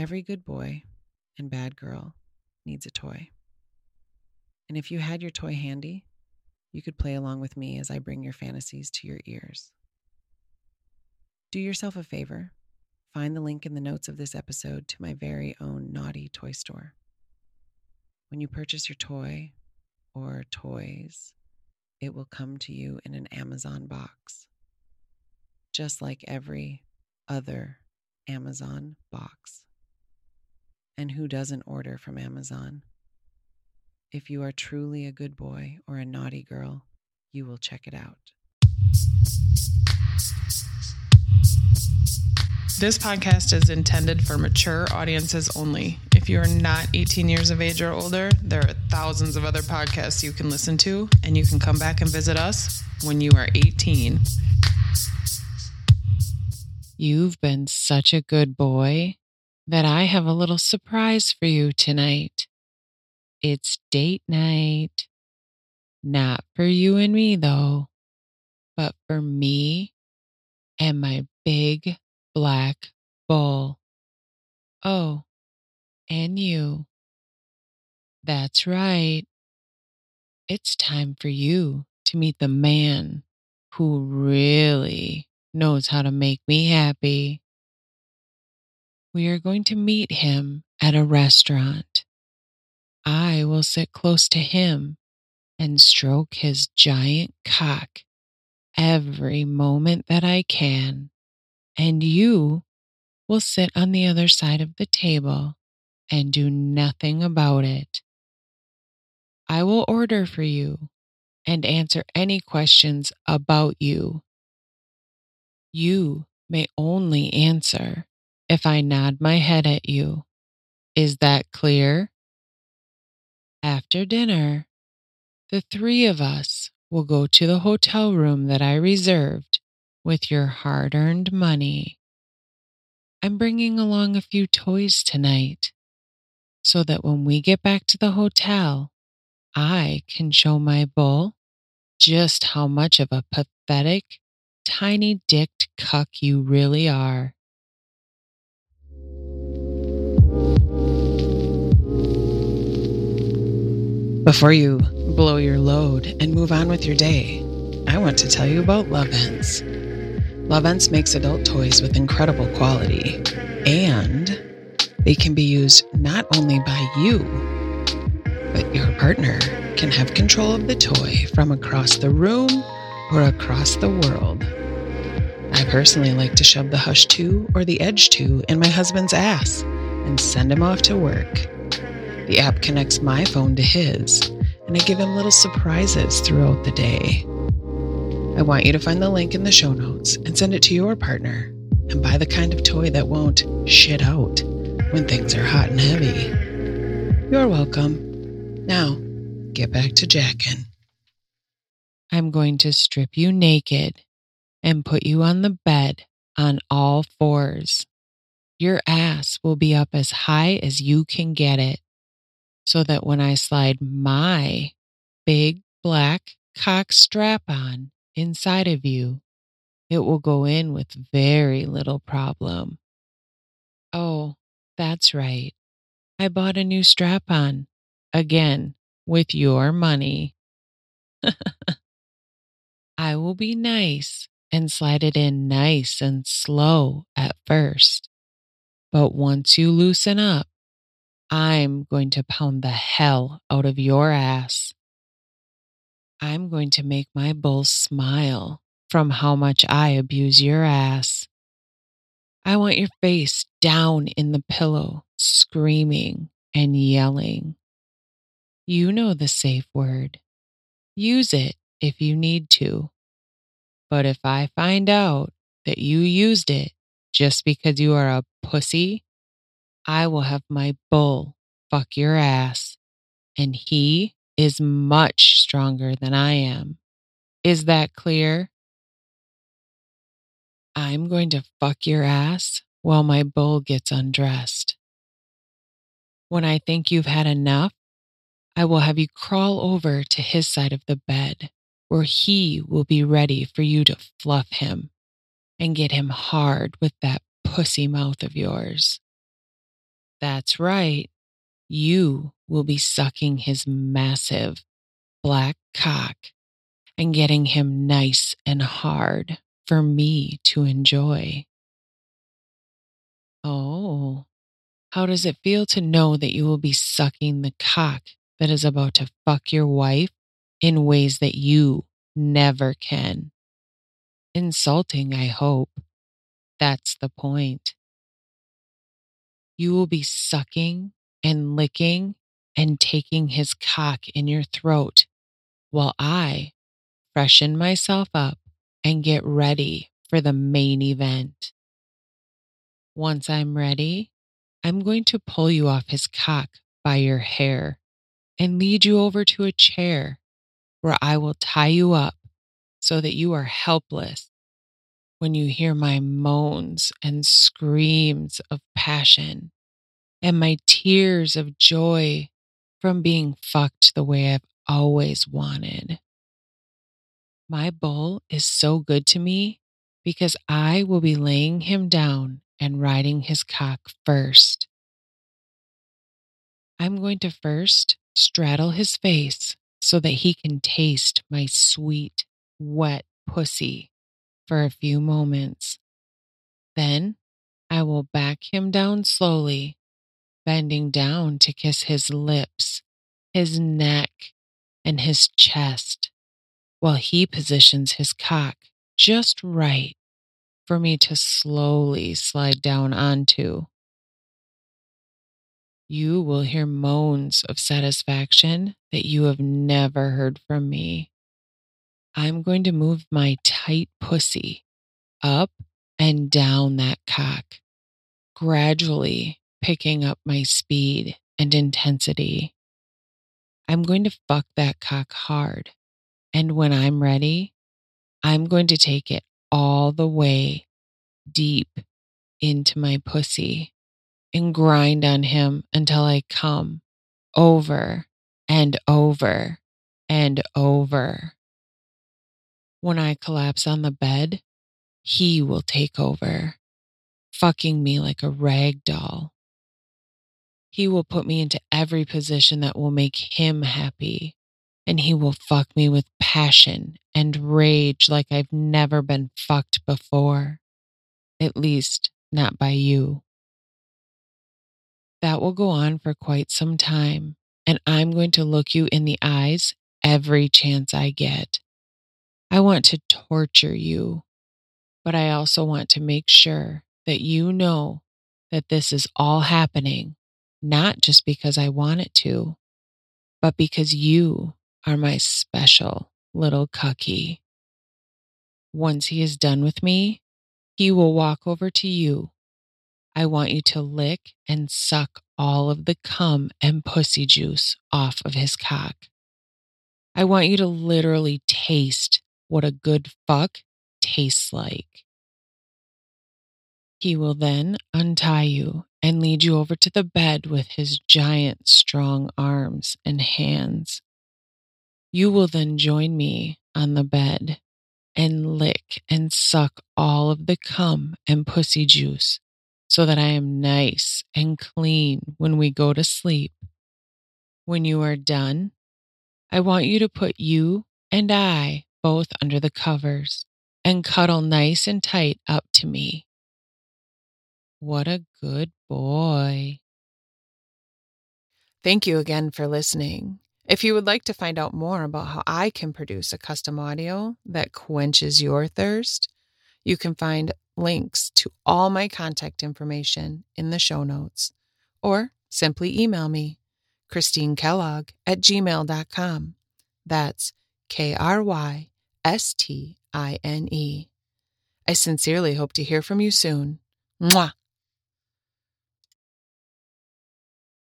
Every good boy and bad girl needs a toy. And if you had your toy handy, you could play along with me as I bring your fantasies to your ears. Do yourself a favor. Find the link in the notes of this episode to my very own naughty toy store. When you purchase your toy or toys, it will come to you in an Amazon box, just like every other Amazon box. And who doesn't order from Amazon? If you are truly a good boy or a naughty girl, you will check it out. This podcast is intended for mature audiences only. If you are not 18 years of age or older, there are thousands of other podcasts you can listen to, and you can come back and visit us when you are 18. You've been such a good boy that I have a little surprise for you tonight. It's date night. Not for you and me, though, but for me and my big black bull. Oh, and you. That's right. It's time for you to meet the man who really knows how to make me happy. We are going to meet him at a restaurant. I will sit close to him and stroke his giant cock every moment that I can. And you will sit on the other side of the table and do nothing about it. I will order for you and answer any questions about you. You may only answer if I nod my head at you. Is that clear? After dinner, the three of us will go to the hotel room that I reserved with your hard-earned money. I'm bringing along a few toys tonight so that when we get back to the hotel, I can show my bull just how much of a pathetic, tiny-dicked cuck you really are. Before you blow your load and move on with your day, I want to tell you about Lovense. Lovense makes adult toys with incredible quality, and they can be used not only by you, but your partner can have control of the toy from across the room or across the world. I personally like to shove the Hush 2 or the Edge 2 in my husband's ass and send him off to work. The app connects my phone to his, and I give him little surprises throughout the day. I want you to find the link in the show notes and send it to your partner and buy the kind of toy that won't shit out when things are hot and heavy. You're welcome. Now, get back to jacking. I'm going to strip you naked and put you on the bed on all fours. Your ass will be up as high as you can get it so that when I slide my big black cock strap on inside of you, it will go in with very little problem. Oh, that's right. I bought a new strap on, again, with your money. I will be nice and slide it in nice and slow at first. But once you loosen up, I'm going to pound the hell out of your ass. I'm going to make my bull smile from how much I abuse your ass. I want your face down in the pillow, screaming and yelling. You know the safe word. Use it if you need to. But if I find out that you used it just because you are a pussy, I will have my bull fuck your ass. And he is much stronger than I am. Is that clear? I'm going to fuck your ass while my bull gets undressed. When I think you've had enough, I will have you crawl over to his side of the bed where he will be ready for you to fluff him and get him hard with that pussy mouth of yours. That's right. You will be sucking his massive black cock and getting him nice and hard for me to enjoy. Oh, how does it feel to know that you will be sucking the cock that is about to fuck your wife in ways that you never can? Insulting, I hope. That's the point. You will be sucking and licking and taking his cock in your throat while I freshen myself up and get ready for the main event. Once I'm ready, I'm going to pull you off his cock by your hair and lead you over to a chair where I will tie you up so that you are helpless when you hear my moans and screams of passion and my tears of joy from being fucked the way I've always wanted. My bull is so good to me because I will be laying him down and riding his cock first. I'm going to first straddle his face so that he can taste my sweet, wet pussy for a few moments. Then I will back him down slowly, bending down to kiss his lips, his neck, and his chest, while he positions his cock just right for me to slowly slide down onto. You will hear moans of satisfaction that you have never heard from me. I'm going to move my tight pussy up and down that cock, gradually picking up my speed and intensity. I'm going to fuck that cock hard, and when I'm ready, I'm going to take it all the way deep into my pussy and grind on him until I come over and over and over. When I collapse on the bed, he will take over, fucking me like a rag doll. He will put me into every position that will make him happy, and he will fuck me with passion and rage like I've never been fucked before, at least not by you. That will go on for quite some time, and I'm going to look you in the eyes every chance I get. I want to torture you, but I also want to make sure that you know that this is all happening, not just because I want it to, but because you are my special little cucky. Once he is done with me, he will walk over to you. I want you to lick and suck all of the cum and pussy juice off of his cock. I want you to literally taste what a good fuck tastes like. He will then untie you and lead you over to the bed with his giant, strong arms and hands. You will then join me on the bed and lick and suck all of the cum and pussy juice so that I am nice and clean when we go to sleep. When you are done, I want you to put you and I both under the covers and cuddle nice and tight up to me. What a good boy. Thank you again for listening. If you would like to find out more about how I can produce a custom audio that quenches your thirst, you can find links to all my contact information in the show notes, or simply email me, KrystineKellogg@gmail.com. That's KRYSTINE. I sincerely hope to hear from you soon. Mwah!